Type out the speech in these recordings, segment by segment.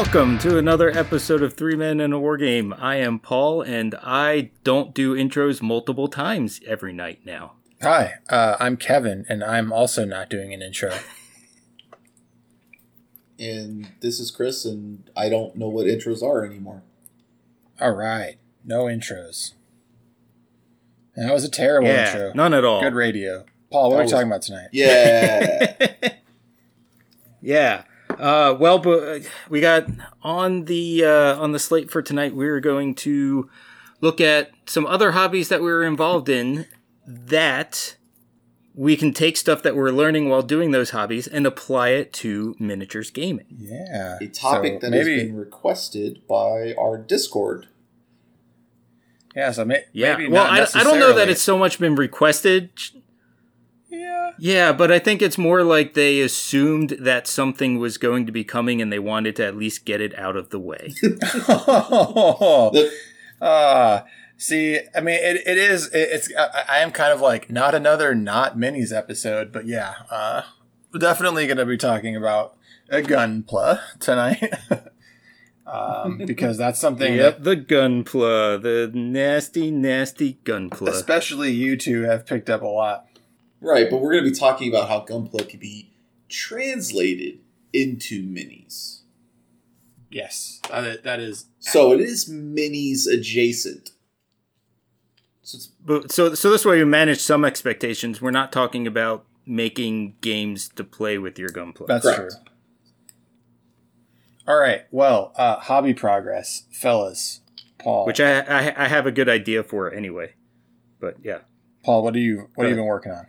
Welcome to another episode of 3 Men in a War Game. I am Paul, and I don't do intros multiple times every night now. Hi, I'm Kevin, and I'm also not doing an intro. And this is Chris, and I don't know what intros are anymore. All right, no intros. That was a terrible intro. None at all. Good radio. Paul, what are we talking about tonight? Yeah. Yeah. Well, but we got on the slate for tonight, we're going to look at some other hobbies that we were involved in that we can take stuff that we're learning while doing those hobbies and apply it to miniatures gaming. Yeah. A topic that has been requested by our Discord. Yeah, so maybe well, not necessarily. I don't know that it's so much been requested. Yeah. Yeah, but I think it's more like they assumed that something was going to be coming and they wanted to at least get it out of the way. See, I mean, it's. I am kind of like not another not minis episode, but yeah, we're definitely going to be talking about a Gunpla tonight. Because that's something. Yep, the Gunpla, the nasty Gunpla. Especially you two have picked up a lot. Right, but we're going to be talking about how Gunpla could be translated into minis. Yes, that is. So it is minis adjacent. So this way we manage some expectations. We're not talking about making games to play with your Gunpla. That's correct. True. All right, well, hobby progress, fellas. Paul, which I have a good idea for anyway, but yeah. Paul, what have you been working on?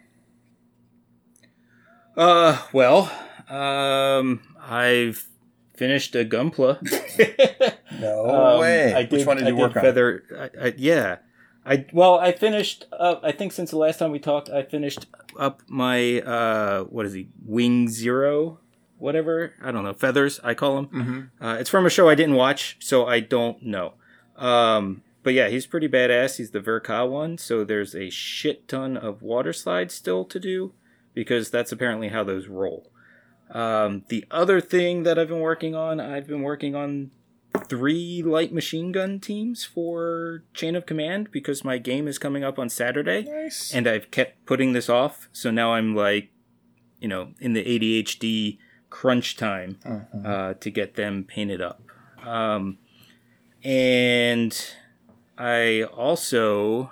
I've finished a Gunpla. No way. Which one did you work on? I finished up, I think since the last time we talked, I finished up my, Wing Zero, whatever. I don't know. Feathers, I call them. Mm-hmm. It's from a show I didn't watch, so I don't know. But yeah, he's pretty badass. He's the Verka one, so there's a shit ton of water slides still to do, because that's apparently how those roll. The other thing that I've been working on 3 light machine gun teams for Chain of Command, because my game is coming up on Saturday. Nice. And I've kept putting this off, so now I'm like, you know, in the ADHD crunch time to get them painted up. And I also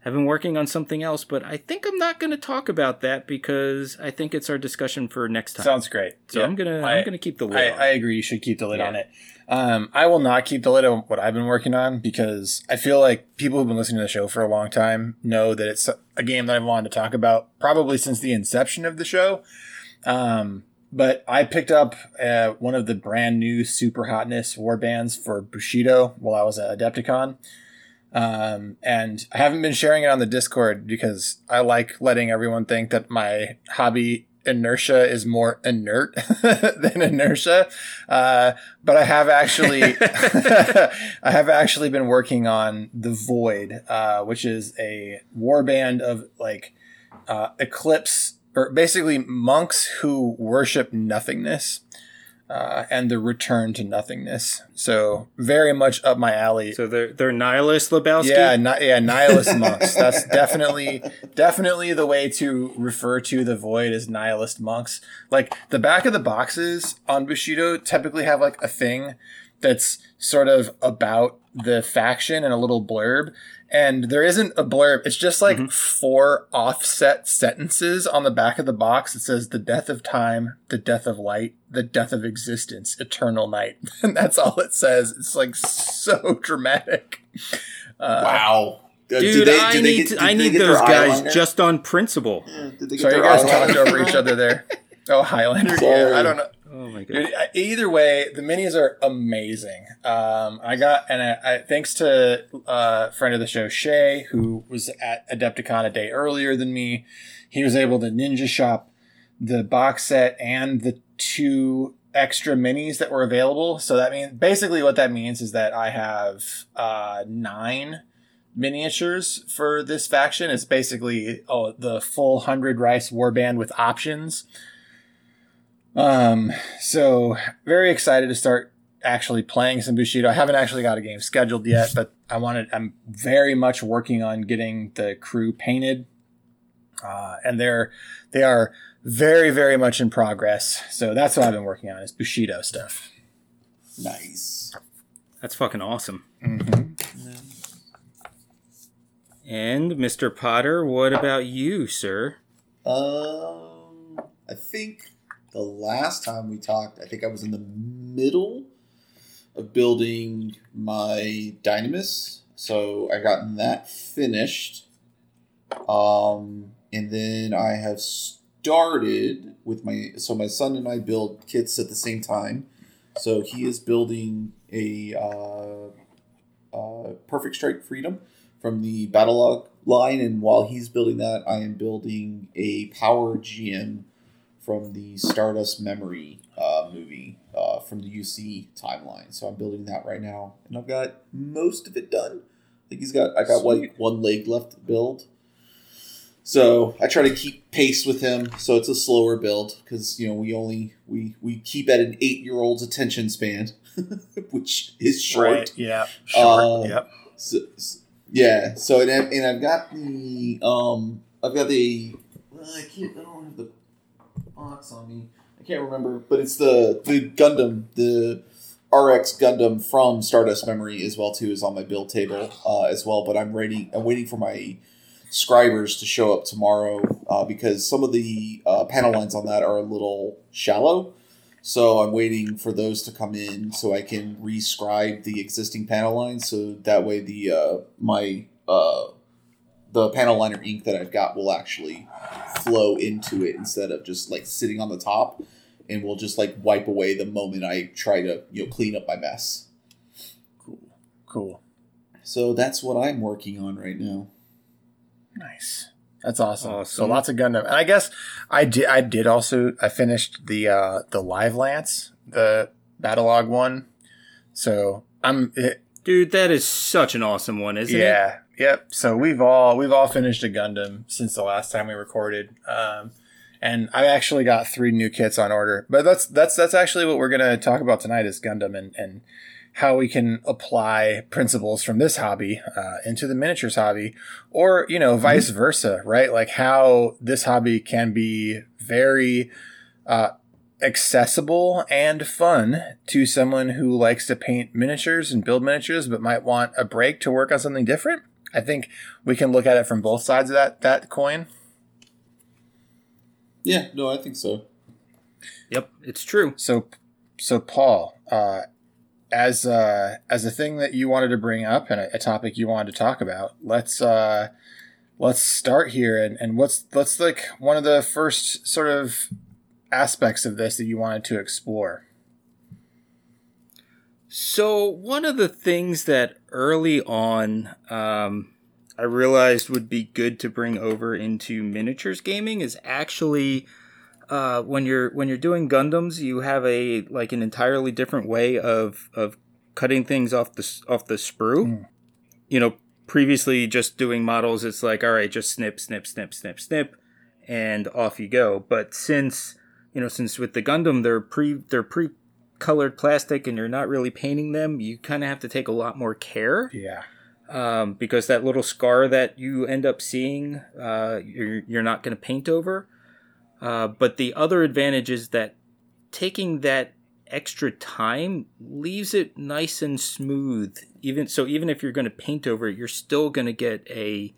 have been working on something else, but I think I'm not going to talk about that because I think it's our discussion for next time. Sounds great. So yeah. I'm gonna keep the lid on it. I agree. You should keep the lid on it. I will not keep the lid on what I've been working on, because I feel like people who've been listening to the show for a long time know that it's a game that I've wanted to talk about probably since the inception of the show. But I picked up one of the brand new super hotness warbands for Bushido while I was at Adepticon. And I haven't been sharing it on the Discord because I like letting everyone think that my hobby inertia is more inert than inertia. But I have actually, been working on the Void, which is a warband of like, eclipse, or basically monks who worship nothingness. And the return to nothingness. So very much up my alley. So they're nihilist Lebowski? Yeah, nihilist monks. That's definitely the way to refer to the Void, as nihilist monks. Like the back of the boxes on Bushido typically have like a thing that's sort of about the faction and a little blurb. And there isn't a blurb. It's just like 4 offset sentences on the back of the box. It says the death of time, the death of light, the death of existence, eternal night. And that's all it says. It's like so dramatic. Wow. Dude, I need those guys just on principle. Yeah, sorry, you guys talked over each other there. Oh, Highlander. Yeah, I don't know. Oh my God. Either way, the minis are amazing. I thanks to a friend of the show, Shay, who was at Adepticon a day earlier than me. He was able to ninja shop the box set and the 2 extra minis that were available. So that means basically what that means is that I have 9 miniatures for this faction. It's basically the full 100 Rice warband with options. So very excited to start actually playing some Bushido. I haven't actually got a game scheduled yet, but I'm very much working on getting the crew painted. And they are very, very much in progress. So that's what I've been working on, is Bushido stuff. Nice. That's fucking awesome. Mm-hmm. And Mr. Potter, what about you, sir? I think the last time we talked, I think I was in the middle of building my Dynamis. So I gotten that finished. And then I have started with my son and I build kits at the same time. So he is building a Perfect Strike Freedom from the Battle Log line. And while he's building that, I am building a Power GM from the Stardust Memory movie from the UC timeline. So I'm building that right now. And I've got most of it done. I think I got one leg left to build. So I try to keep pace with him, so it's a slower build because, you know, we keep at an 8-year-old's attention span, which is short. Right, yeah, short. Yep. So and I've got the I don't have the box on me. I can't remember, but it's the Gundam, the RX Gundam from Stardust Memory as well too, is on my build table as well. But I'm waiting for my scribers to show up tomorrow because some of the panel lines on that are a little shallow, so I'm waiting for those to come in so I can rescribe the existing panel lines, so that way the the panel liner ink that I've got will actually flow into it instead of just like sitting on the top, and will just like wipe away the moment I try to, you know, clean up my mess. Cool. So that's what I'm working on right now. Nice. That's awesome. So lots of Gundam. And I guess I finished the Live Lance, the Battle Log one. So dude, that is such an awesome one, isn't it? Yeah. Yep. So we've all finished a Gundam since the last time we recorded. And I actually got 3 new kits on order. But that's actually what we're gonna talk about tonight, is Gundam and how we can apply principles from this hobby into the miniatures hobby, or, you know, vice versa, right? Like how this hobby can be very accessible and fun to someone who likes to paint miniatures and build miniatures, but might want a break to work on something different. I think we can look at it from both sides of that coin. Yeah, no, I think so. Yep, it's true. So Paul, as a thing that you wanted to bring up and a topic you wanted to talk about, let's start here. And let's like one of the first sort of aspects of this that you wanted to explore. So one of the things that early on, I realized would be good to bring over into miniatures gaming is actually, when you're doing Gundams, you have an entirely different way of cutting things off the sprue. Mm. You know, previously just doing models, it's like, all right, just snip, and off you go. But since with the Gundam they're pre colored plastic and you're not really painting them, you kind of have to take a lot more care. Yeah. Because that little scar that you end up seeing, you're not going to paint over. But the other advantage is that taking that extra time leaves it nice and smooth. Even if you're going to paint over it, you're still going to get a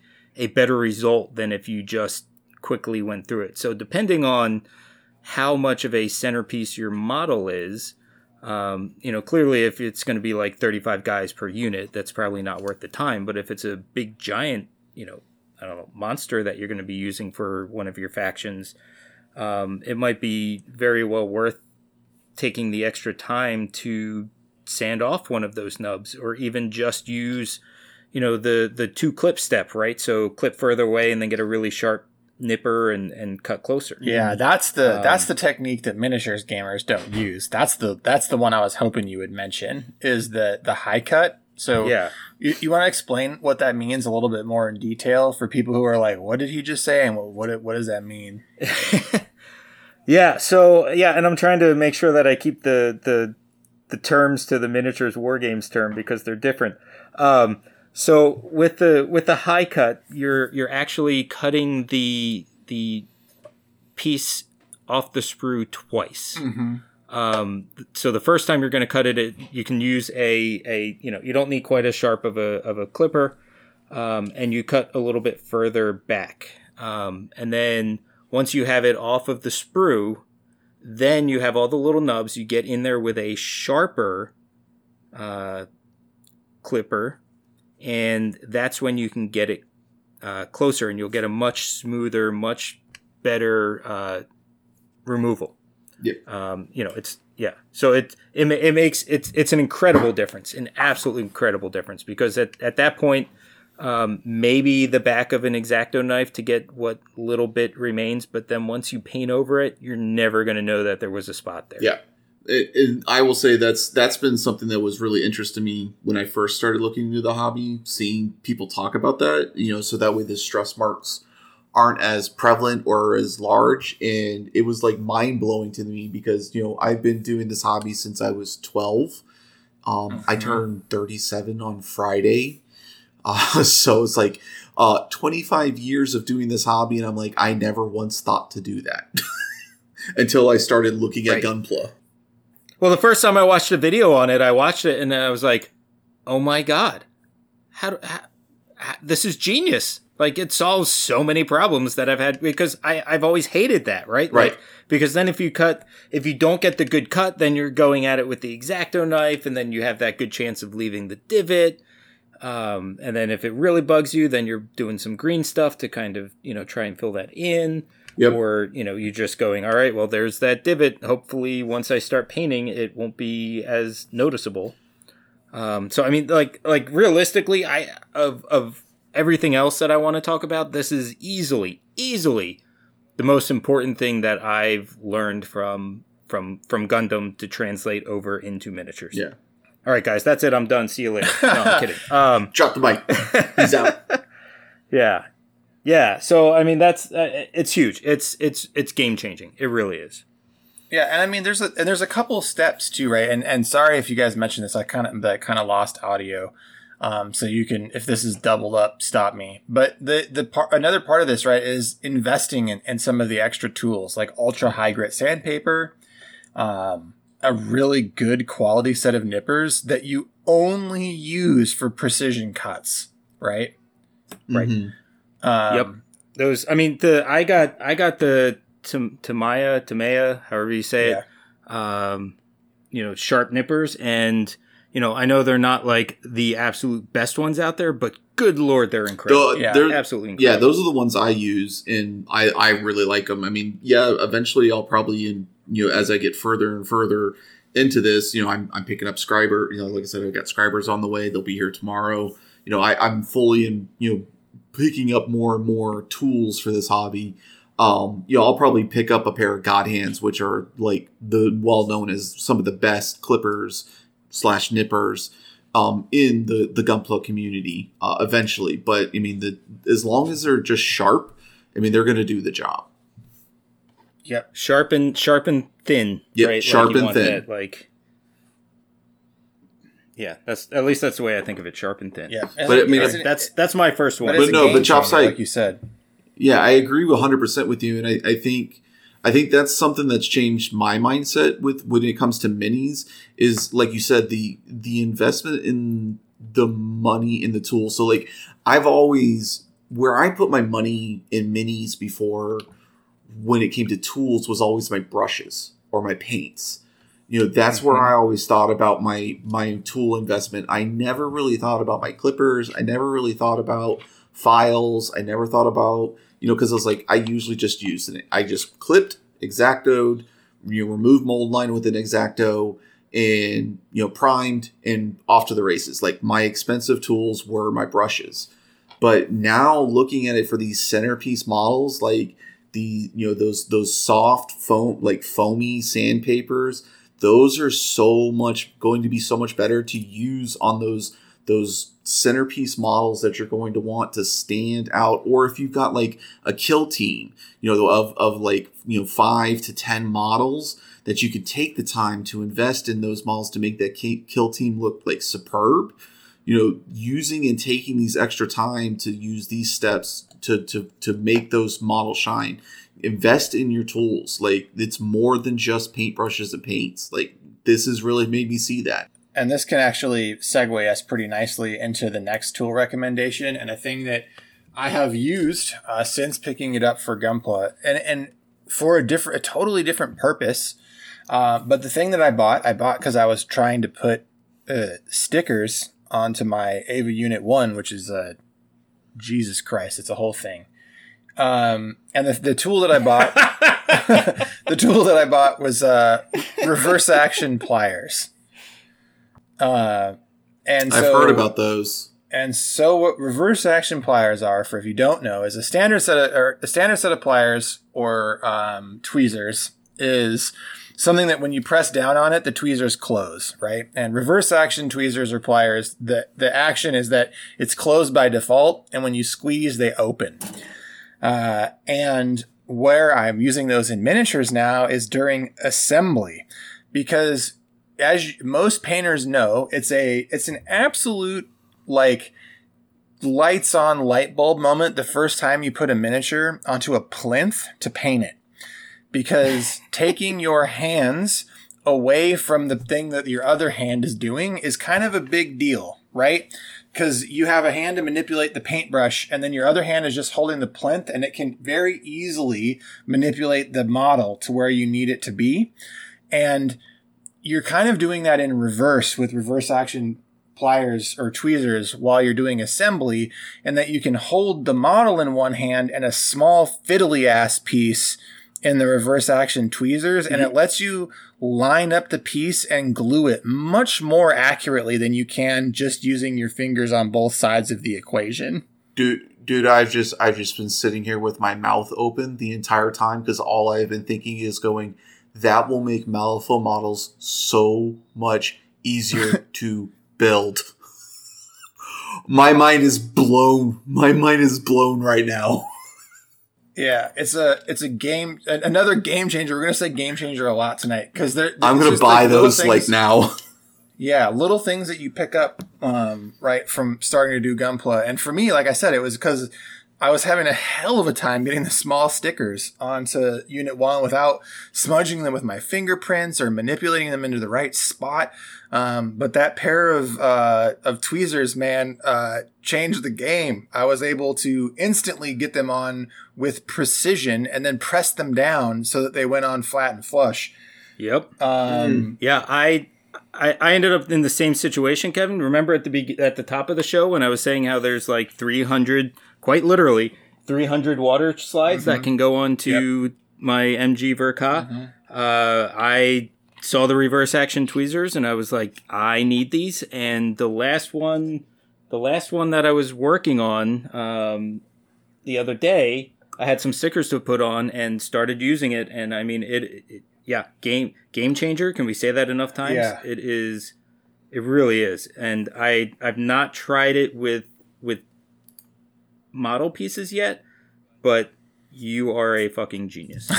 better result than if you just quickly went through it. So depending on how much of a centerpiece your model is, you know, clearly if it's going to be like 35 guys per unit, that's probably not worth the time. But if it's a big giant, you know, I don't know, monster that you're going to be using for one of your factions, it might be very well worth taking the extra time to sand off one of those nubs, or even just use, you know, the 2 clip step, right? So clip further away and then get a really sharp nipper and cut closer. Yeah, that's the technique that miniatures gamers don't use. That's the one I was hoping you would mention, is the high cut. So yeah, you want to explain what that means a little bit more in detail for people who are like, what did he just say? And what does that mean? Yeah, so, yeah, and I'm trying to make sure that I keep the terms to the miniatures war games term because they're different. So with the high cut, you're actually cutting the piece off the sprue twice. Mm-hmm. So the first time you're going to cut it, you can use a you don't need quite as sharp of a clipper, and you cut a little bit further back. And then once you have it off of the sprue, then you have all the little nubs. You get in there with a sharper clipper, and that's when you can get it closer, and you'll get a much smoother, much better removal. Yep. So it makes it's an incredible difference, an absolutely incredible difference, because at that point, maybe the back of an X-Acto knife to get what little bit remains, but then once you paint over it, you're never going to know that there was a spot there. Yeah. And I will say that's been something that was really interesting to me when I first started looking into the hobby, seeing people talk about that, so that way the stress marks aren't as prevalent or as large. And it was like mind blowing to me because, I've been doing this hobby since I was 12. I turned 37 on Friday. So it's like 25 years of doing this hobby. And I'm like, I never once thought to do that until I started looking at Gunpla. Well, the first time I watched a video on it, I watched it and I was like, oh my God, how this is genius. Like, it solves so many problems that I've had, because I've always hated that, right? Right. Like, because then if you don't get the good cut, then you're going at it with the X-Acto knife, and then you have that good chance of leaving the divot. And then if it really bugs you, then you're doing some green stuff to kind of, try and fill that in. Yep. Or, you're just going, all right, well, there's that divot. Hopefully, once I start painting, it won't be as noticeable. So, I mean, like realistically, of everything else that I want to talk about, this is easily the most important thing that I've learned from Gundam to translate over into miniatures. Yeah. All right, guys, that's it. I'm done. See you later. No, I'm kidding. Drop the mic. He's out. Yeah. Yeah. So, I mean, that's it's huge. It's game changing. It really is. Yeah, and I mean, there's a couple steps too, right? And sorry if you guys mentioned this. I kind of lost audio. So you can, if this is doubled up, stop me. But another part of this, right, is investing in some of the extra tools like ultra high grit sandpaper, a really good quality set of nippers that you only use for precision cuts, right? Mm-hmm. Right. Yep. Those. I mean, I got the Tamiya, however you say it. Sharp nippers, and I know they're not like the absolute best ones out there, but good Lord, they're incredible. They're absolutely incredible. Yeah, those are the ones I use, and I really like them. I mean, yeah, eventually I'll probably, as I get further and further into this, I'm picking up Scriber. Like I said, I've got Scribers on the way. They'll be here tomorrow. I'm fully in, picking up more and more tools for this hobby. I'll probably pick up a pair of God Hands, which are like the well-known as some of the best clippers / nippers in the Gunpla community eventually. But I mean, as long as they're just sharp, I mean, they're going to do the job. Yep. Sharp and thin. Yep. Right? Sharp and thin. That, yeah, that's at least that's the way I think of it. Sharp and thin. Yeah. But I mean, that's my first one. But no, the chop side, like you said. Yeah, I agree 100% with you, and I think that's something that's changed my mindset with when it comes to minis is, like you said, the investment in the money in the tool. So like I've always, where I put my money in minis before when it came to tools was always my brushes or my paints. That's where I always thought about my tool investment. I never really thought about my clippers. I never really thought about files. I never thought about, because I was like, I usually just used it. I just clipped, X-Acto'd, remove mold line with an X-Acto, and, primed, and off to the races. Like, my expensive tools were my brushes. But now looking at it for these centerpiece models, like the, those soft foam, like foamy sandpapers, those are so much going to be so much better to use on those those centerpiece models that you're going to want to stand out. Or if you've got like a kill team, you know, of like, you know, 5 to 10 models, that you could take the time to invest in those models to make that kill team look like superb. You know, using and taking these extra time to use these steps to make those models shine. Invest in your tools. Like, it's more than just paintbrushes and paints. Like, this has really made me see that. And this can actually segue us pretty nicely into the next tool recommendation, and a thing that I have used since picking it up for Gunpla, and for a totally different purpose. But the thing that I bought because I was trying to put stickers onto my Eva Unit 1, which is Jesus Christ, it's a whole thing. And the tool that I bought, was reverse action pliers. And I've heard about those. And so, what reverse action pliers are, for if you don't know, is a standard set of pliers or tweezers is something that when you press down on it, the tweezers close, right? And reverse action tweezers or pliers, the action is that it's closed by default, and when you squeeze, they open. And where I'm using those in miniatures now is during assembly, because most painters know, it's an absolute like lights on light bulb moment the first time you put a miniature onto a plinth to paint it, because taking your hands away from the thing that your other hand is doing is kind of a big deal, right? Because you have a hand to manipulate the paintbrush, and then your other hand is just holding the plinth, and it can very easily manipulate the model to where you need it to be. And you're kind of doing that in reverse with reverse action pliers or tweezers while you're doing assembly, and that you can hold the model in one hand and a small fiddly ass piece in the reverse action tweezers, and it lets you line up the piece and glue it much more accurately than you can just using your fingers on both sides of the equation. Dude, I've just been sitting here with my mouth open the entire time, because all I've been thinking is going, that will make Malifaux models so much easier to build. My mind is blown right now. Yeah, it's a game, another game changer. We're going to say game changer a lot tonight, because I'm going to buy those things, like, now. Yeah, little things that you pick up right from starting to do Gunpla. And for me, like I said, it was because I was having a hell of a time getting the small stickers onto Unit 1 without smudging them with my fingerprints or manipulating them into the right spot. But that pair of tweezers, man, changed the game. I was able to instantly get them on with precision and then press them down so that they went on flat and flush. Yep. Yeah, I ended up in the same situation, Kevin. Remember at the top of the show when I was saying how there's like 300, quite literally, 300 water slides that can go onto my MG Verka. I saw the reverse action tweezers and I was like, I need these. And the last one that I was working on the other day, I had some stickers to put on and started using it. And I mean, game changer. Can we say that enough times? Yeah. It is. It really is. And I've not tried it with model pieces yet, but you are a fucking genius.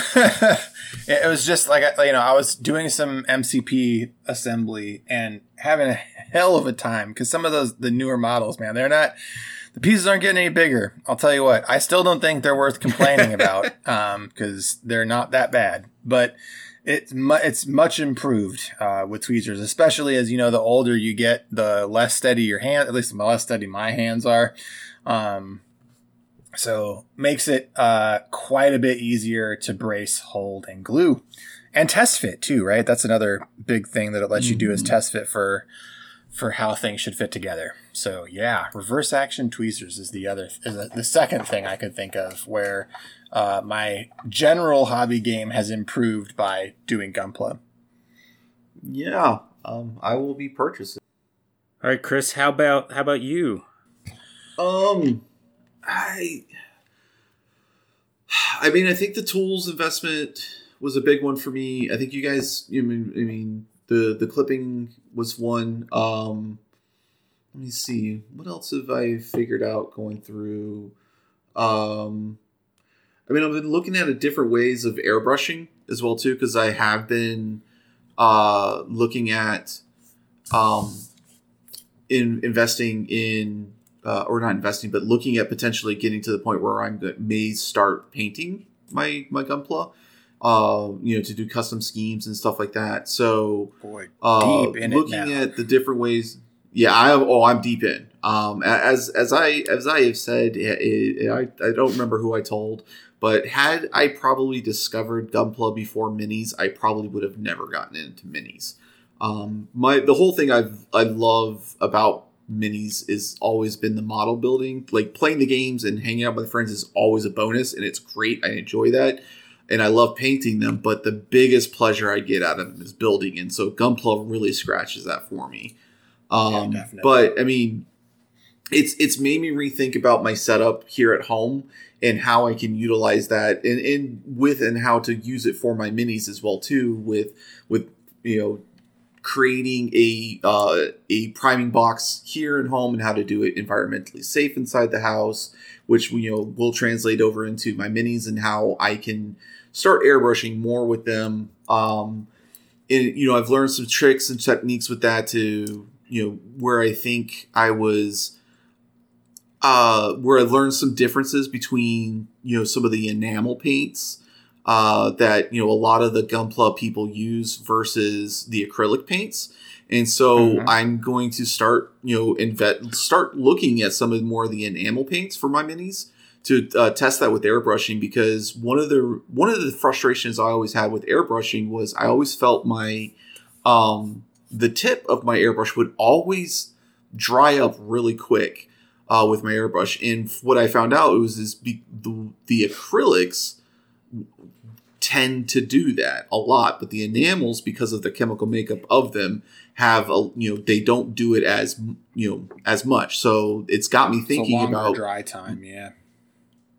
It was just like, you know, I was doing some MCP assembly and having a hell of a time, because some of the newer models, man, the pieces aren't getting any bigger. I'll tell you what, I still don't think they're worth complaining about, because they're not that bad, but it's much improved with tweezers, especially as, you know, the older you get, the less steady your hand, at least the less steady my hands are. So makes it quite a bit easier to brace, hold, and glue, and test fit too, right? That's another big thing that it lets you do, is test fit for how things should fit together. So yeah, reverse action tweezers is the second thing I could think of where my general hobby game has improved by doing Gunpla. Yeah, I will be purchasing. All right, Chris, how about you? I mean, I think the tools investment was a big one for me. I think you guys, I mean the clipping was one. Let me see. What else have I figured out going through? I mean, I've been looking at different ways of airbrushing as well, too, because I have been looking at looking at potentially getting to the point where I may start painting my Gunpla, to do custom schemes and stuff like that. So, deep in looking it now. At the different ways. Yeah, I'm deep in. As I have said, I don't remember who I told, but had I probably discovered Gunpla before minis, I probably would have never gotten into minis. The whole thing I love about minis is always been the model building. Like, playing the games and hanging out with friends is always a bonus, and it's great. I enjoy that, and I love painting them, but the biggest pleasure I get out of them is building, and so Gunpla really scratches that for me. Yeah, but I mean, it's made me rethink about my setup here at home and how I can utilize that and how to use it for my minis as well, too, with creating a priming box here at home and how to do it environmentally safe inside the house, which will translate over into my minis and how I can start airbrushing more with them. And I've learned some tricks and techniques with that to where I think I was, where I learned some differences between, some of the enamel paints that, a lot of the Gunpla people use versus the acrylic paints. And so I'm going to start, start looking at some of more of the enamel paints for my minis to test that with airbrushing, because one of the frustrations I always had with airbrushing was I always felt my, the tip of my airbrush would always dry up really quick with my airbrush. And what I found out the acrylics tend to do that a lot, but the enamels, because of the chemical makeup of them, they don't do it as much. So it's got me thinking about a longer dry time. Yeah,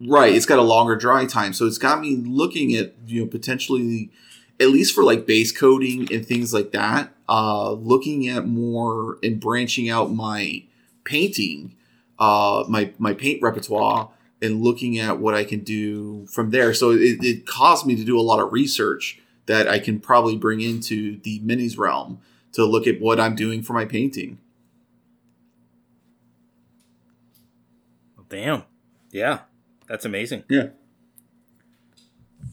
right. It's got a longer dry time, so it's got me looking at potentially, at least for like base coating and things like that, looking at more and branching out my painting, my paint repertoire, and looking at what I can do from there. So it caused me to do a lot of research that I can probably bring into the minis realm to look at what I'm doing for my painting. Damn. Yeah. That's amazing. Yeah.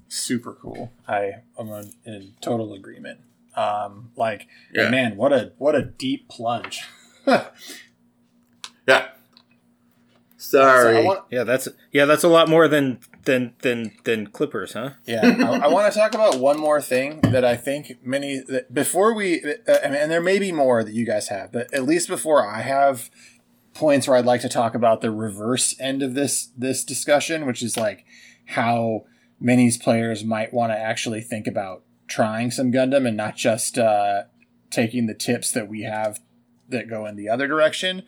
Super cool. I'm in total agreement. Yeah. Man, what a deep plunge. Yeah. Sorry. So that's a lot more than Clippers, huh? Yeah. I want to talk about one more thing that I think before we, and there may be more that you guys have, but at least before I have points where I'd like to talk about the reverse end of this discussion, which is like how minis players might want to actually think about trying some Gundam and not just taking the tips that we have that go in the other direction.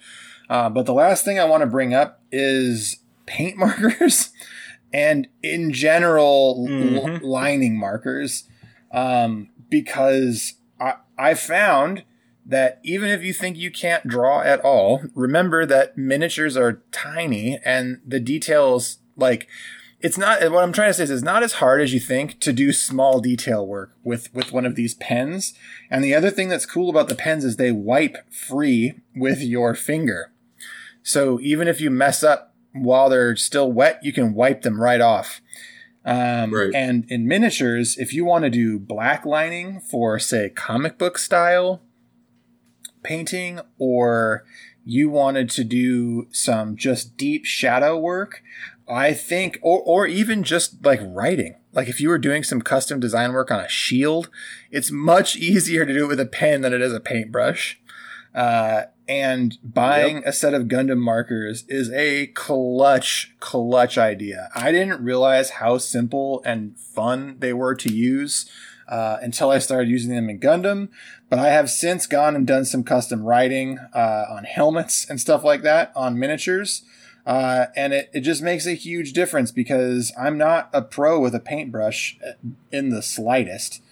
But the last thing I want to bring up is paint markers and in general lining markers, because I found that even if you think you can't draw at all, remember that miniatures are tiny and the details, like, it's not, what I'm trying to say is it's not as hard as you think to do small detail work with one of these pens. And the other thing that's cool about the pens is they wipe free with your finger. So even if you mess up while they're still wet, you can wipe them right off. Right. And in miniatures, if you want to do black lining for, say, comic book style painting, or you wanted to do some just deep shadow work, I think, or even just like writing, like if you were doing some custom design work on a shield, it's much easier to do it with a pen than it is a paintbrush. And buying a set of Gundam markers is a clutch idea. I didn't realize how simple and fun they were to use until I started using them in Gundam, but I have since gone and done some custom writing on helmets and stuff like that on miniatures. And it just makes a huge difference because I'm not a pro with a paintbrush in the slightest.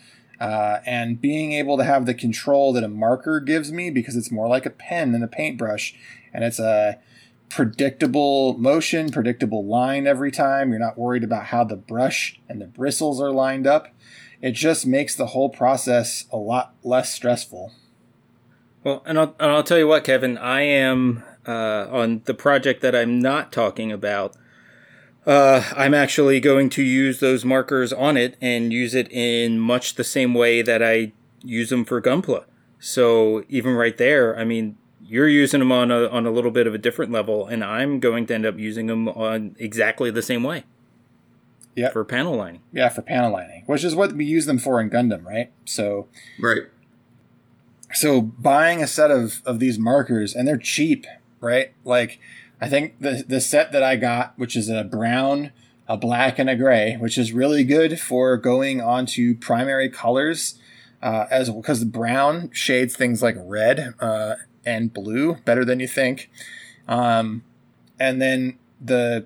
And being able to have the control that a marker gives me, because it's more like a pen than a paintbrush, and it's a predictable motion, predictable line every time. You're not worried about how the brush and the bristles are lined up. It just makes the whole process a lot less stressful. Well, and I'll tell you what, Kevin, I am on the project that I'm not talking about. I'm actually going to use those markers on it and use it in much the same way that I use them for Gunpla. So even right there, I mean, you're using them on a little bit of a different level, and I'm going to end up using them on exactly the same way. Yeah, for panel lining. Yeah, for panel lining, which is what we use them for in Gundam, right? So right. So buying a set of these markers, and they're cheap, right? Like, I think the set that I got, which is a brown, a black, and a gray, which is really good for going onto primary colors, as well, because the brown shades things like red and blue better than you think, and then the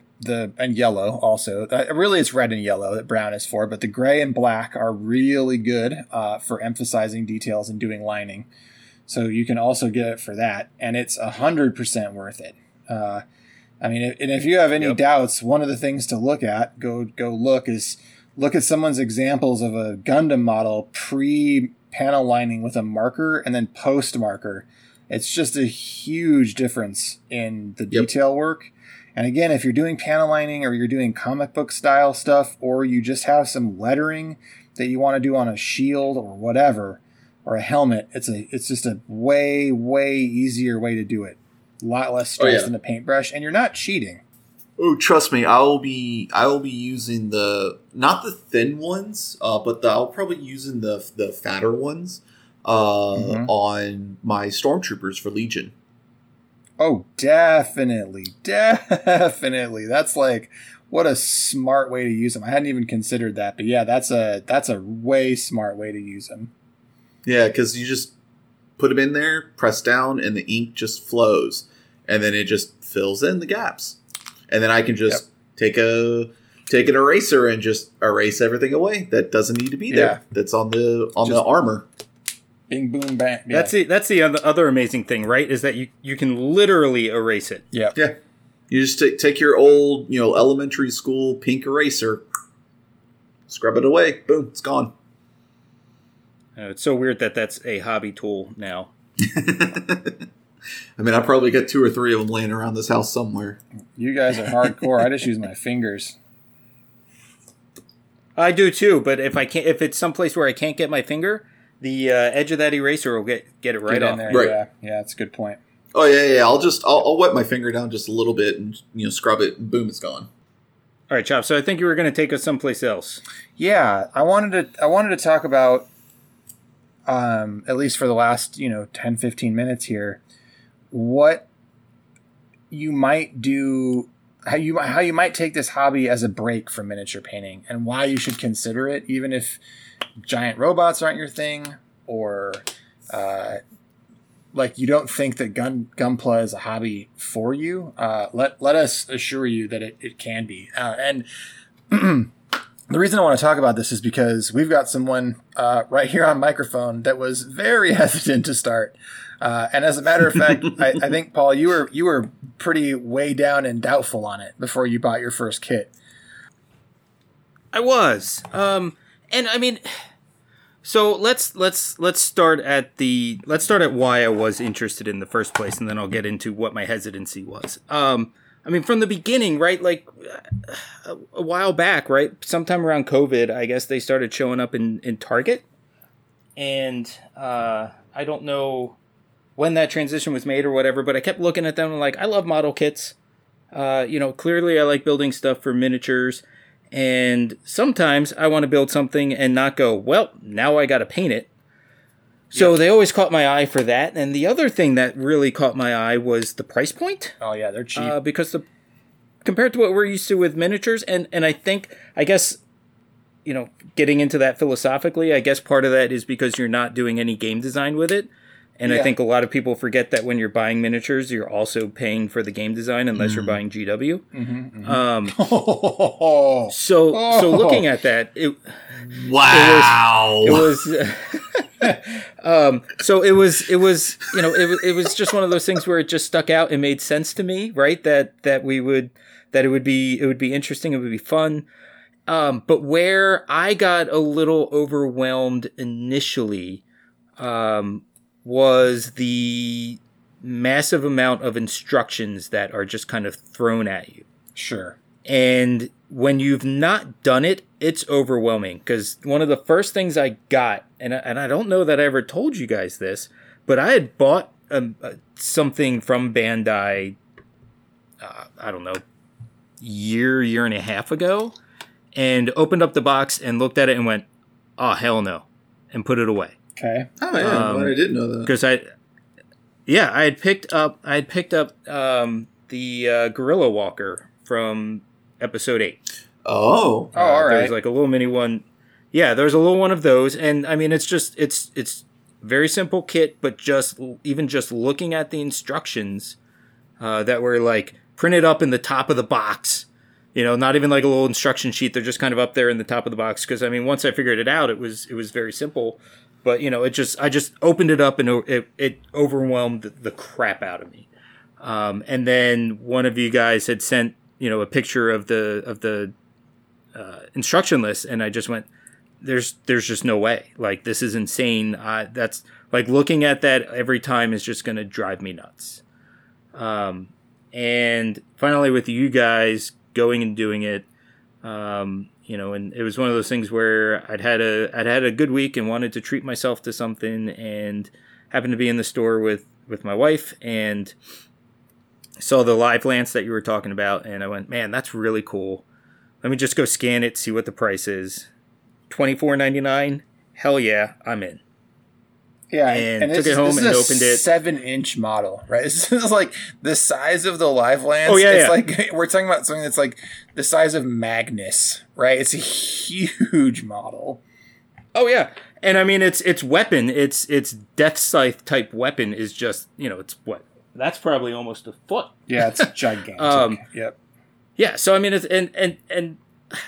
and yellow also. Really, it's red and yellow that brown is for, but the gray and black are really good for emphasizing details and doing lining. So you can also get it for that, and it's 100% worth it. I mean, and if you have any doubts, one of the things to look at, look at someone's examples of a Gundam model pre-panel lining with a marker and then post-marker. It's just a huge difference in the detail work. And again, if you're doing panel lining or you're doing comic book style stuff, or you just have some lettering that you want to do on a shield or whatever, or a helmet, it's just a way, way easier way to do it. A lot less stress than a paintbrush, and you're not cheating. Oh, trust me, I will be using the, not the thin ones, but I'll probably using the fatter ones on my Stormtroopers for Legion. Oh, definitely. That's like, what a smart way to use them. I hadn't even considered that, but yeah, that's a way smart way to use them. Yeah, because you just put them in there, press down, and the ink just flows. And then it just fills in the gaps. And then I can just take an eraser and just erase everything away that doesn't need to be there. That's on the armor. Bing, boom, bang. Yeah. That's the other amazing thing, right? Is that you can literally erase it. Yeah. Yeah. You just take your old, elementary school pink eraser, scrub it away, boom, it's gone. It's so weird that that's a hobby tool now. I mean, I probably got 2 or 3 of them laying around this house somewhere. You guys are hardcore. I just use my fingers. I do too, but if it's someplace where I can't get my finger, the edge of that eraser will get it right on there. Right. Yeah, that's a good point. Oh yeah. I'll wet my finger down just a little bit and scrub it, and boom, it's gone. All right, Chop. So I think you were going to take us someplace else. Yeah, I wanted to talk about, at least for the last 10, 15 minutes here, what you might do, how you might take this hobby as a break from miniature painting, and why you should consider it, even if giant robots aren't your thing, or like you don't think that Gunpla is a hobby for you. Let us assure you that it can be. And the reason I want to talk about this is because we've got someone right here on microphone that was very hesitant to start. And as a matter of fact, I think, Paul, you were pretty way down and doubtful on it before you bought your first kit. I was. And I mean, so let's start at why I was interested in the first place, and then I'll get into what my hesitancy was. I mean, from the beginning, right, like a while back, right, sometime around COVID, I guess they started showing up in Target. And I don't know when that transition was made or whatever, but I kept looking at them and I love model kits. Clearly I like building stuff for miniatures. And sometimes I want to build something and not go, well, now I got to paint it. So they always caught my eye for that. And the other thing that really caught my eye was the price point. Oh, yeah, they're cheap. Because compared to what we're used to with miniatures, and I think, I guess, getting into that philosophically, I guess part of that is because you're not doing any game design with it. And I think a lot of people forget that when you're buying miniatures, you're also paying for the game design, unless you're buying GW. So looking at that, it was so it was you know, it was just one of those things where it just stuck out. It made sense to me, right? That it would be interesting. It would be fun. But where I got a little overwhelmed initially, was the massive amount of instructions that are just kind of thrown at you. Sure. And when you've not done it, it's overwhelming, because one of the first things I got, and I don't know that I ever told you guys this, but I had bought something from Bandai, I don't know, year and a half ago, and opened up the box and looked at it and went, oh, hell no, and put it away. Okay. Oh yeah, I'm glad I didn't know that. Because I had picked up the Gorilla Walker from Episode 8. Oh. Oh, all right. There's like a little mini one. Yeah, there's a little one of those, and I mean, it's very simple kit, but just looking at the instructions that were like printed up in the top of the box. You know, not even like a little instruction sheet. They're just kind of up there in the top of the box. Because I mean, once I figured it out, it was very simple. But, you know, I just opened it up and it overwhelmed the crap out of me. And then one of you guys had sent, you know, a picture of the instruction list. And I just went, there's just no way. Like, this is insane. That's like, looking at that every time is just going to drive me nuts. And finally, with you guys going and doing it, you know, and it was one of those things where I'd had a good week and wanted to treat myself to something, and happened to be in the store with my wife and saw the Live Lance that you were talking about, and I went, man, that's really cool. Let me just go scan it, see what the price is. $24.99. Hell yeah, I'm in. Yeah, and took it home and opened it. 7-inch model, right? This is like the size of the Live Lance. Oh yeah, it's like we're talking about something that's like the size of Magnus, right? It's a huge model. Oh yeah, and I mean, its weapon, its death scythe type weapon is just, you know, it's what, that's probably almost a foot. Yeah, it's gigantic. Yep. Yeah, so I mean, it's, and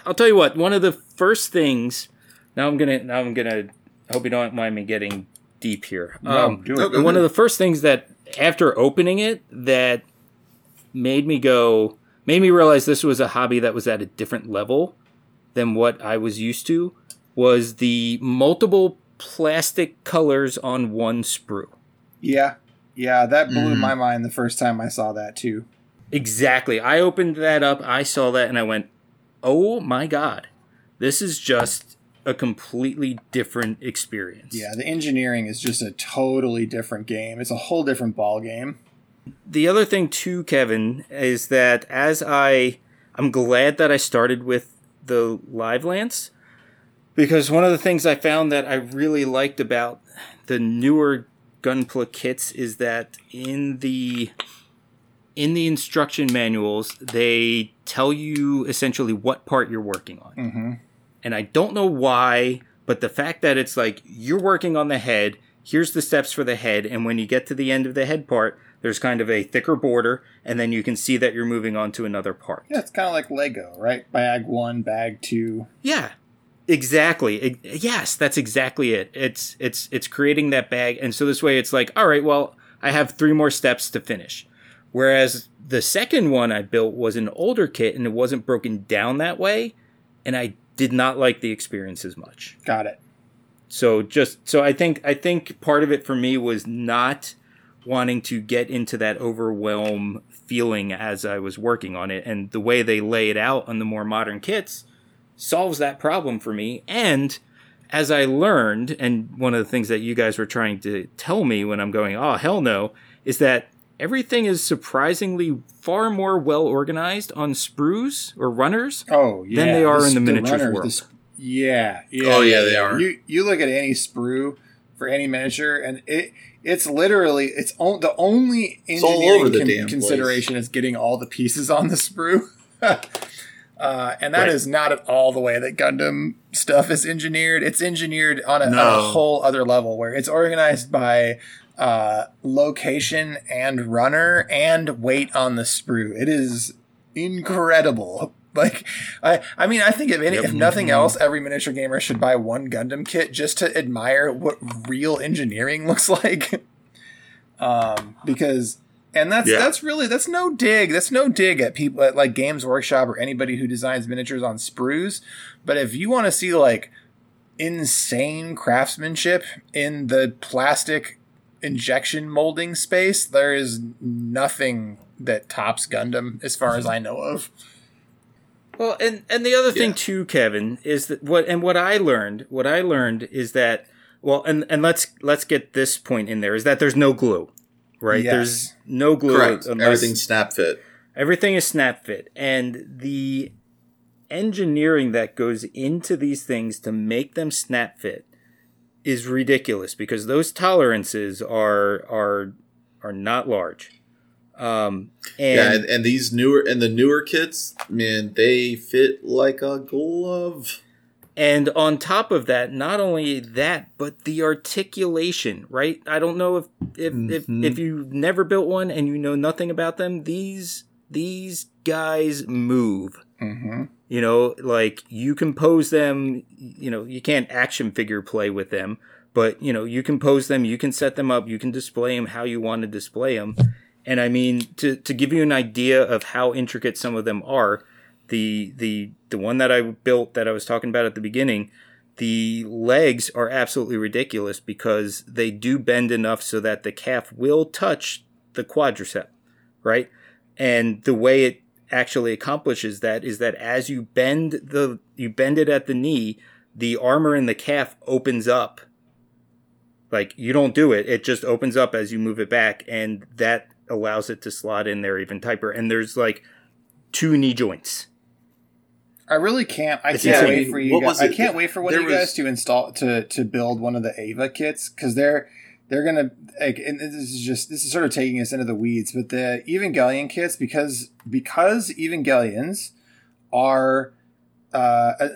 I'll tell you what, one of the first things. Now I'm gonna. I hope you don't mind me getting deep here. One of the first things that, after opening it, that made me realize this was a hobby that was at a different level than what I was used to, was the multiple plastic colors on one sprue. Yeah, that blew my mind the first time I saw that too. Exactly. I opened that up, I saw that, and I went, oh my god, this is just a completely different experience. Yeah, the engineering is just a totally different game. It's a whole different ball game. The other thing too, Kevin, is that as I'm glad that I started with the Live Lance, because one of the things I found that I really liked about the newer Gunpla kits is that in the instruction manuals, they tell you essentially what part you're working on. Mm-hmm. And I don't know why, but the fact that it's like, you're working on the head, here's the steps for the head, and when you get to the end of the head part, there's kind of a thicker border, and then you can see that you're moving on to another part. Yeah, it's kind of like Lego, right? Bag 1, bag 2. Yeah, exactly. Yes, that's exactly it. It's creating that bag, and so this way it's like, all right, well, I have 3 more steps to finish. Whereas the second one I built was an older kit, and it wasn't broken down that way, and I did not like the experience as much. Got it. So I think part of it for me was not wanting to get into that overwhelm feeling as I was working on it, and the way they lay it out on the more modern kits solves that problem for me. And as I learned, and one of the things that you guys were trying to tell me when I'm going, oh, hell no, is that everything is surprisingly far more well organized on sprues or runners than they are in the miniatures world. They are. You look at any sprue for any miniature, and it's literally the only engineering consideration is getting all the pieces on the sprue, and that is not at all the way that Gundam stuff is engineered. It's engineered on a whole other level where it's organized by location and runner and weight on the sprue. It is incredible. Like, I mean, I think if nothing else, every miniature gamer should buy one Gundam kit just to admire what real engineering looks like. That's no dig. That's no dig at people at like Games Workshop or anybody who designs miniatures on sprues. But if you want to see like insane craftsmanship in the plastic injection molding space, there is nothing that tops Gundam as far as I know of. Well, and the other thing too, Kevin, is that what I learned is that, well, and let's get this point in there, is that there's no glue. Right, yes. There's no glue. Correct. Everything's snap fit. Everything is snap fit, and the engineering that goes into these things to make them snap fit is ridiculous because those tolerances are not large. And these newer kits, man, they fit like a glove. And on top of that, not only that, but the articulation, right? I don't know if you've never built one and you know nothing about them, these guys move. Mm-hmm. You know, like you can pose them, you know, you can't action figure play with them, but, you know, you can pose them, you can set them up, you can display them how you want to display them. And I mean, to give you an idea of how intricate some of them are, The one that I built that I was talking about at the beginning, the legs are absolutely ridiculous because they do bend enough so that the calf will touch the quadricep, right? And the way it actually accomplishes that is that as you bend it at the knee, the armor in the calf opens up. Like, you don't do it. It just opens up as you move it back, and that allows it to slot in there even tighter. And there's, like, 2 knee joints. I can't wait for you guys to install to build one of the Eva kits, because they're gonna like, and this is sort of taking us into the weeds, but the Evangelion kits, because Evangelions are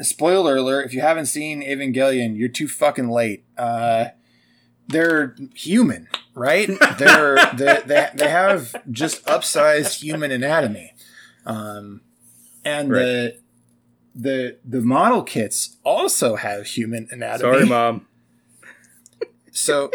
spoiler alert, if you haven't seen Evangelion, you're too fucking late. They're human, right? They have just upsized human anatomy, and right. The model kits also have human anatomy. Sorry, Mom. So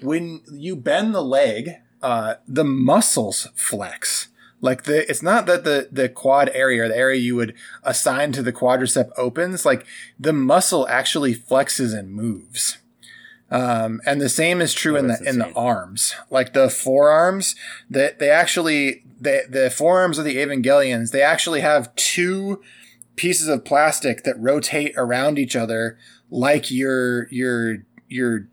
when you bend the leg, the muscles flex. Like, it's not that the quad area, or the area you would assign to the quadricep, opens. Like, the muscle actually flexes and moves. And the same is true in the arms. Like, the forearms, the forearms of the Evangelions, they actually have 2 pieces of plastic that rotate around each other, like your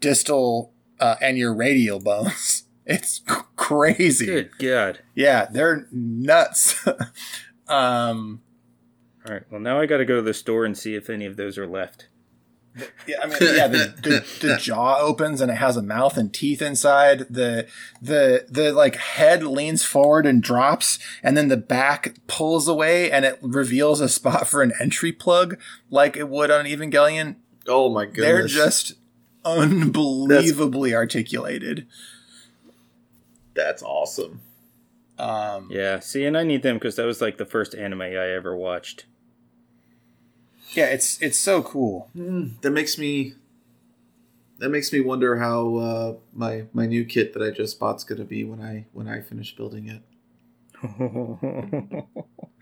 distal and your radial bones. It's crazy. Good God. Yeah, they're nuts. All right. Well, now I got to go to the store and see if any of those are left. Yeah, I mean, yeah. The jaw opens and it has a mouth and teeth inside. The like head leans forward and drops, and then the back pulls away and it reveals a spot for an entry plug, like it would on Evangelion. Oh my goodness! They're just unbelievably articulated. That's awesome. Yeah. See, and I need them because that was like the first anime I ever watched. Yeah, it's so cool. That makes me wonder how my new kit that I just bought's gonna be when I finish building it.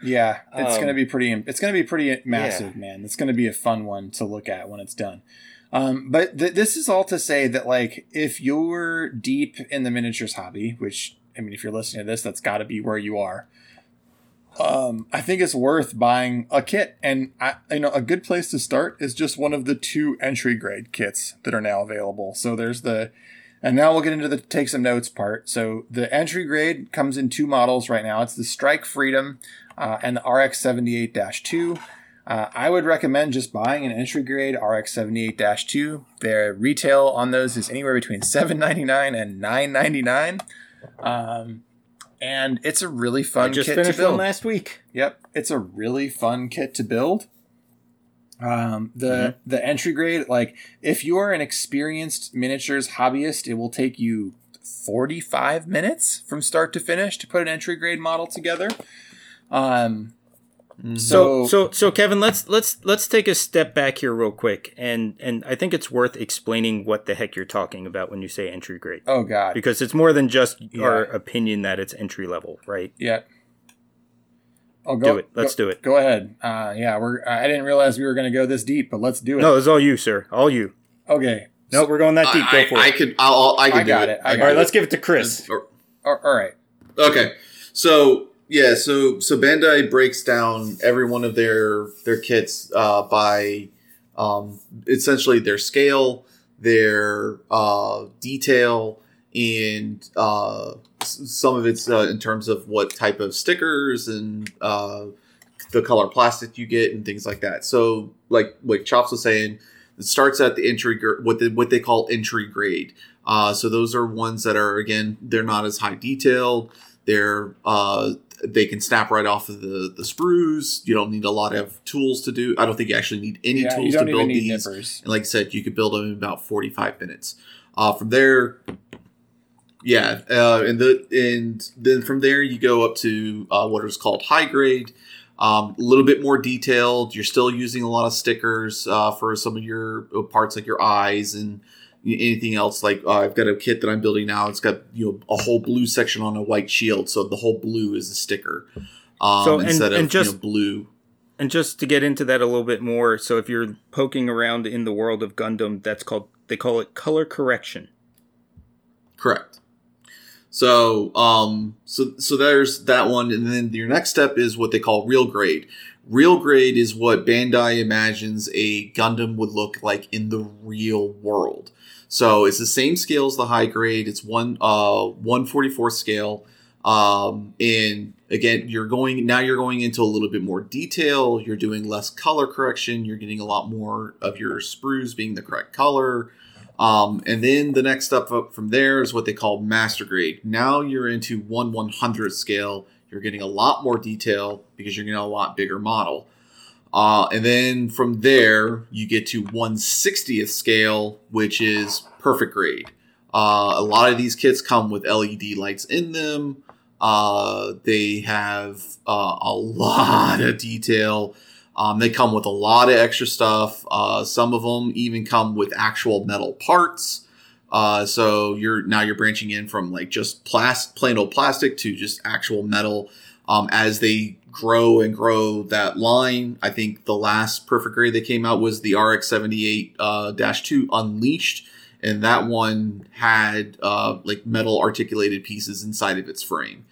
Yeah, it's gonna be pretty. It's gonna be pretty massive, man. It's gonna be a fun one to look at when it's done. But this is all to say that, like, if you're deep in the miniatures hobby, which, I mean, if you're listening to this, that's got to be where you are. I think it's worth buying a kit, and a good place to start is just one of the 2 entry grade kits that are now available. So there's and now we'll get into the take some notes part. So the entry grade comes in 2 models right now. It's the Strike Freedom and the RX-78-2. I would recommend just buying an entry grade RX-78-2. Their retail on those is anywhere between $7.99 and $9.99. And it's a really fun kit to build. I just finished one last week. Yep. It's a really fun kit to build. The entry grade, like if you are an experienced miniatures hobbyist, it will take you 45 minutes from start to finish to put an entry grade model together. So Kevin, let's take a step back here real quick, and I think it's worth explaining what the heck you're talking about when you say entry grade. Oh God, because it's more than just our opinion that it's entry level, right? Yeah. Oh, go, do it. Let's do it. Go ahead. I didn't realize we were going to go this deep, but let's do it. No, it's all you, sir. All you. Okay. No, we're going that deep. Go for it. I got it. All right. Let's give it to Chris. All right. Okay. So Bandai breaks down every one of their kits by essentially their scale, their detail, and some of it's in terms of what type of stickers and the color plastic you get and things like that. So, like Chops was saying, it starts at the entry what they call entry grade. So those are ones that are, again, they're not as high detailed. They're they can snap right off of the sprues. You don't need a lot of tools to do. I don't think you actually need any tools to build these. Nippers. And like I said, you could build them in about 45 minutes. From there. Yeah, and then from there you go up to what is called high grade, a little bit more detailed. You're still using a lot of stickers for some of your parts, like your eyes and anything else. Like I've got a kit that I'm building now. It's got a whole blue section on a white shield, so the whole blue is a sticker instead of blue. And just to get into that a little bit more, so if you're poking around in the world of Gundam, they call it color correction. Correct. So, so there's that one, and then your next step is what they call real grade. Real grade is what Bandai imagines a Gundam would look like in the real world. So it's the same scale as the high grade. It's 1/44 scale, and again, you're going into a little bit more detail. You're doing less color correction. You're getting a lot more of your sprues being the correct color. And then the next step up from there is what they call master grade. Now you're into 1/100 scale. You're getting a lot more detail because you're getting a lot bigger model. And then from there, you get to 1/60th scale, which is perfect grade. A lot of these kits come with LED lights in them. They have a lot of detail. They come with a lot of extra stuff. Some of them even come with actual metal parts. So you're branching in from like just plain old plastic to just actual metal. As they grow that line, I think the last perfect grade that came out was the RX-78-2 Unleashed. And that one had like metal articulated pieces inside of its frame.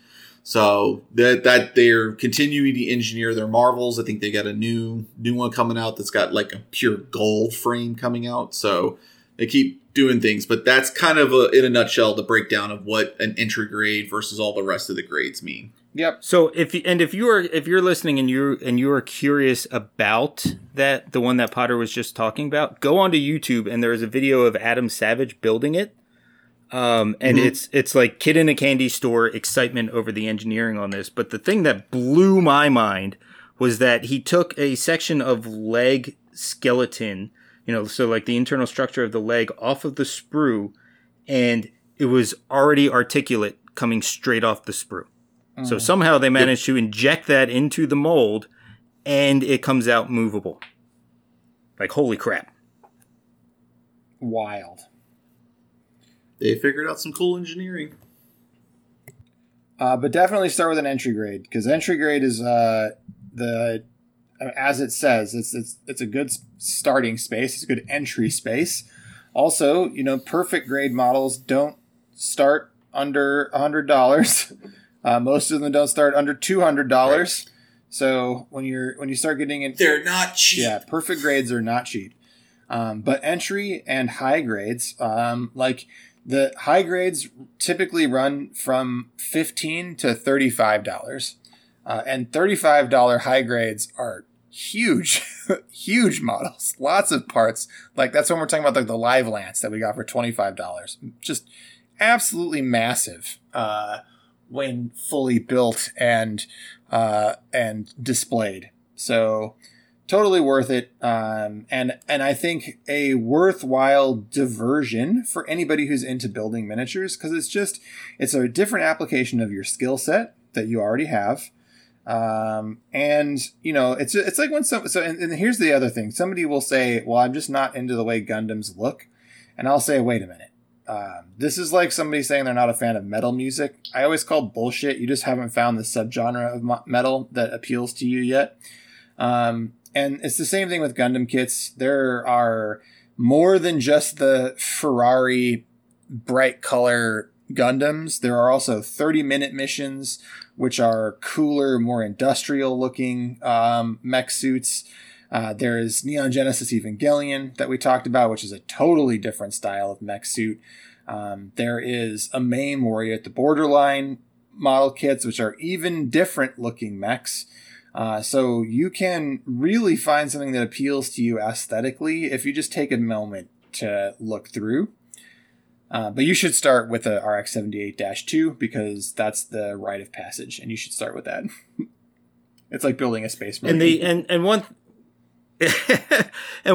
So that they're continuing to engineer their marvels. I think they got a new one coming out that's got like a pure gold frame coming out. So they keep doing things, but that's kind of in a nutshell the breakdown of what an entry grade versus all the rest of the grades mean. Yep. So if you're listening and you are curious about that, the one that Potter was just talking about, go onto YouTube and there is a video of Adam Savage building it. And mm-hmm. it's like kid in a candy store excitement over the engineering on this. But the thing that blew my mind was that he took a section of leg skeleton, so like the internal structure of the leg off of the sprue, and it was already articulate coming straight off the sprue. Mm-hmm. So somehow they managed to inject that into the mold and it comes out movable. Like, holy crap. Wild. They figured out some cool engineering. But definitely start with an entry grade, because entry grade is as it says, it's a good starting space. It's a good entry space. Also, perfect grade models don't start under $100. Most of them don't start under $200. Right. So when you start getting in, they're not cheap. Yeah, perfect grades are not cheap. But entry and high grades, the high grades typically run from $15 to $35, and $35 high grades are huge, huge models, lots of parts. Like that's when we're talking about the Live Lance that we got for $25, just absolutely massive when fully built and displayed. So Totally worth it, and I think a worthwhile diversion for anybody who's into building miniatures, because it's a different application of your skill set that you already have, and you know it's like when and here's the other thing: somebody will say, "Well, I'm just not into the way Gundams look," and I'll say, "Wait a minute, this is like somebody saying they're not a fan of metal music." I always call bullshit. You just haven't found the subgenre of metal that appeals to you yet. And it's the same thing with Gundam kits. There are more than just the Ferrari bright color Gundams. There are also 30-minute missions, which are cooler, more industrial-looking mech suits. There is Neon Genesis Evangelion that we talked about, which is a totally different style of mech suit. There is a MAME Warrior at the Borderline model kits, which are even different-looking mechs. So you can really find something that appeals to you aesthetically if you just take a moment to look through. But you should start with the RX-78-2 because that's the rite of passage, and you should start with that. It's like building a space marine. And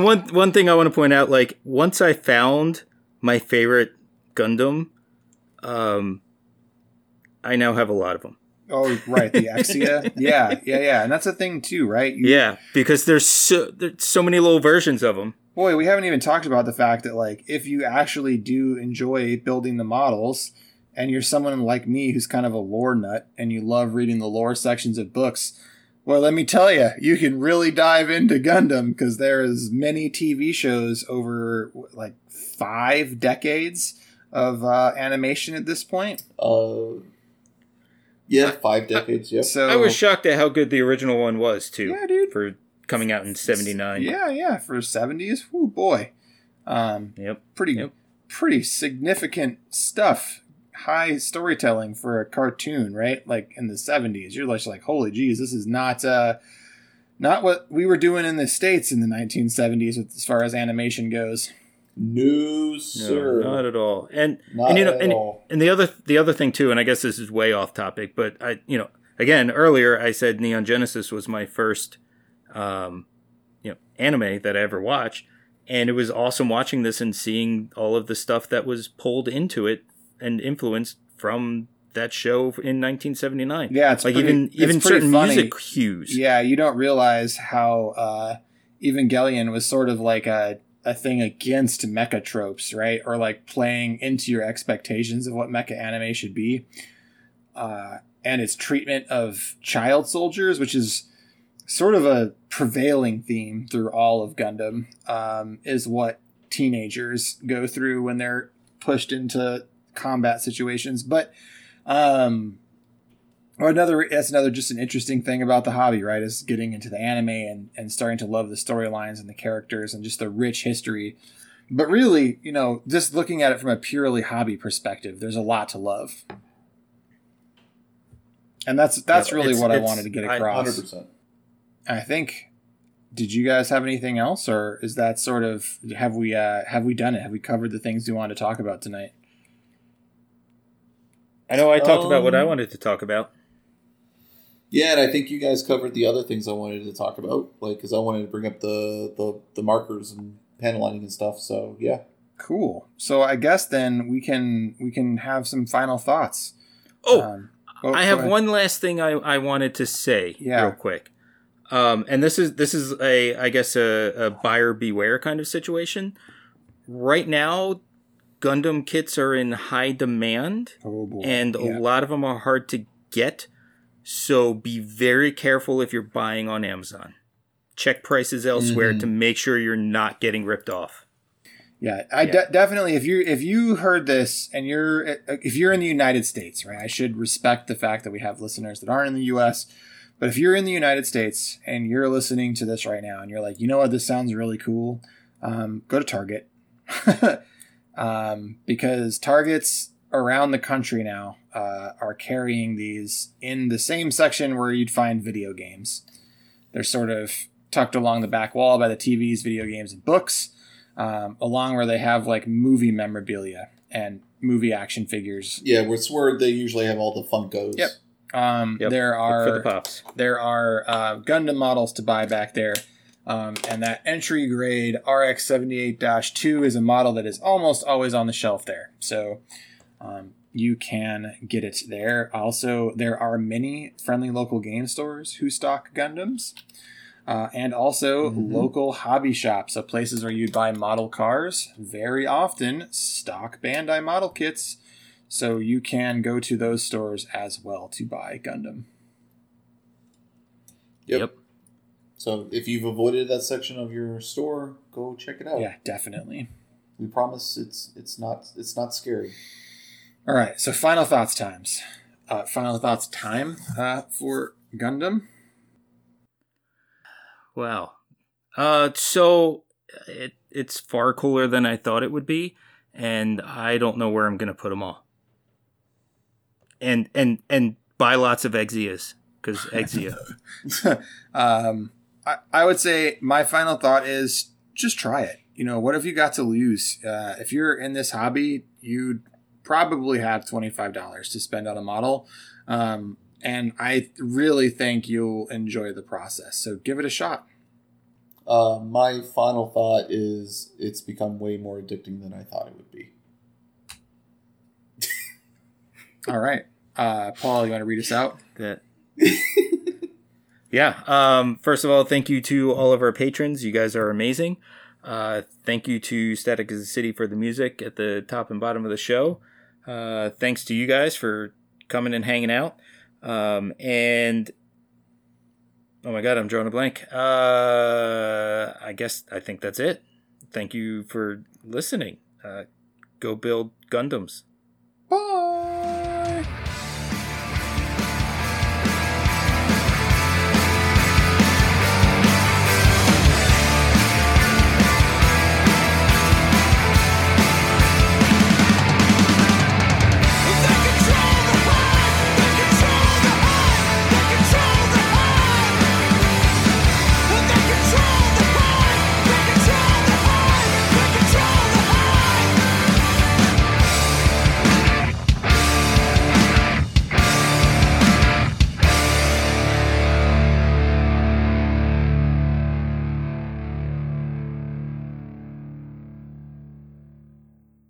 one thing I want to point out, like once I found my favorite Gundam, I now have a lot of them. Oh, right. The Exia. Yeah. And that's the thing too, right? Because there's so many little versions of them. Boy, we haven't even talked about the fact that like, if you actually do enjoy building the models and you're someone like me, who's kind of a lore nut and you love reading the lore sections of books. Well, let me tell you, you can really dive into Gundam because there is many TV shows over like 5 decades of animation at this point. Yeah, 5 decades, yeah. So, I was shocked at how good the original one was, too. Yeah, dude. For coming out in 79. Yeah, for 70s. Whoo, boy. Pretty significant stuff. High storytelling for a cartoon, right? Like, in the 70s. You're just like, holy geez, this is not what we were doing in the States in the 1970s as far as animation goes. No, sir. No, not at all. And the other thing too, and I guess this is way off topic, but again, earlier I said Neon Genesis was my first, anime that I ever watched. And it was awesome watching this and seeing all of the stuff that was pulled into it and influenced from that show in 1979. Yeah. It's like pretty, even it's certain funny. Music cues. Yeah. You don't realize how, Evangelion was sort of like a thing against mecha tropes, right? Or like playing into your expectations of what mecha anime should be. And its treatment of child soldiers, which is sort of a prevailing theme through all of Gundam, is what teenagers go through when they're pushed into combat situations. But, that's another just an interesting thing about the hobby, right? Is getting into the anime and starting to love the storylines and the characters and just the rich history. But really, just looking at it from a purely hobby perspective, there's a lot to love. And that's really what I wanted to get across. 100%. I think, did you guys have anything else, or is that sort of, have we done it? Have we covered the things we wanted to talk about tonight? I know I talked about what I wanted to talk about. Yeah, and I think you guys covered the other things I wanted to talk about, like because I wanted to bring up the markers and panel lining and stuff. So yeah, cool. So I guess then we can have some final thoughts. I have one last thing I wanted to say real quick, and this is I guess a buyer beware kind of situation right now. Gundam kits are in high demand, a lot of them are hard to get. So be very careful if you're buying on Amazon. Check prices elsewhere to make sure you're not getting ripped off. Yeah, definitely. If you heard this and if you're in the United States, right? I should respect the fact that we have listeners that aren't in the U.S. But if you're in the United States and you're listening to this right now and you're like, you know what, this sounds really cool, go to Target. Because Targets around the country now are carrying these in the same section where you'd find video games. They're sort of tucked along the back wall by the TVs, video games, and books, along where they have like movie memorabilia and movie action figures. Yeah, it's where they usually have all the Funkos. Yep. There are Gundam models to buy back there. And that entry grade RX-78-2 is a model that is almost always on the shelf there. So you can get it there. Also, there are many friendly local game stores who stock Gundams. And also local hobby shops, so places where you buy model cars, very often stock Bandai model kits. So you can go to those stores as well to buy Gundam. Yep. So if you've avoided that section of your store, go check it out. Yeah, definitely. We promise it's not scary. All right. So final thoughts time for Gundam. Wow. So it's far cooler than I thought it would be, and I don't know where I'm going to put them all. And buy lots of Exias, because Exia. I would say my final thought is just try it. You know, what have you got to lose? If you're in this hobby, you'd probably have $25 to spend on a model. And I really think you'll enjoy the process. So give it a shot. My final thought is it's become way more addicting than I thought it would be. All right. Paul, you want to read us out? Yeah. First of all, thank you to all of our patrons. You guys are amazing. Thank you to Static is a City for the music at the top and bottom of the show. Thanks to you guys for coming and hanging out. And oh my God, I'm drawing a blank. I think that's it. Thank you for listening. Go build Gundams.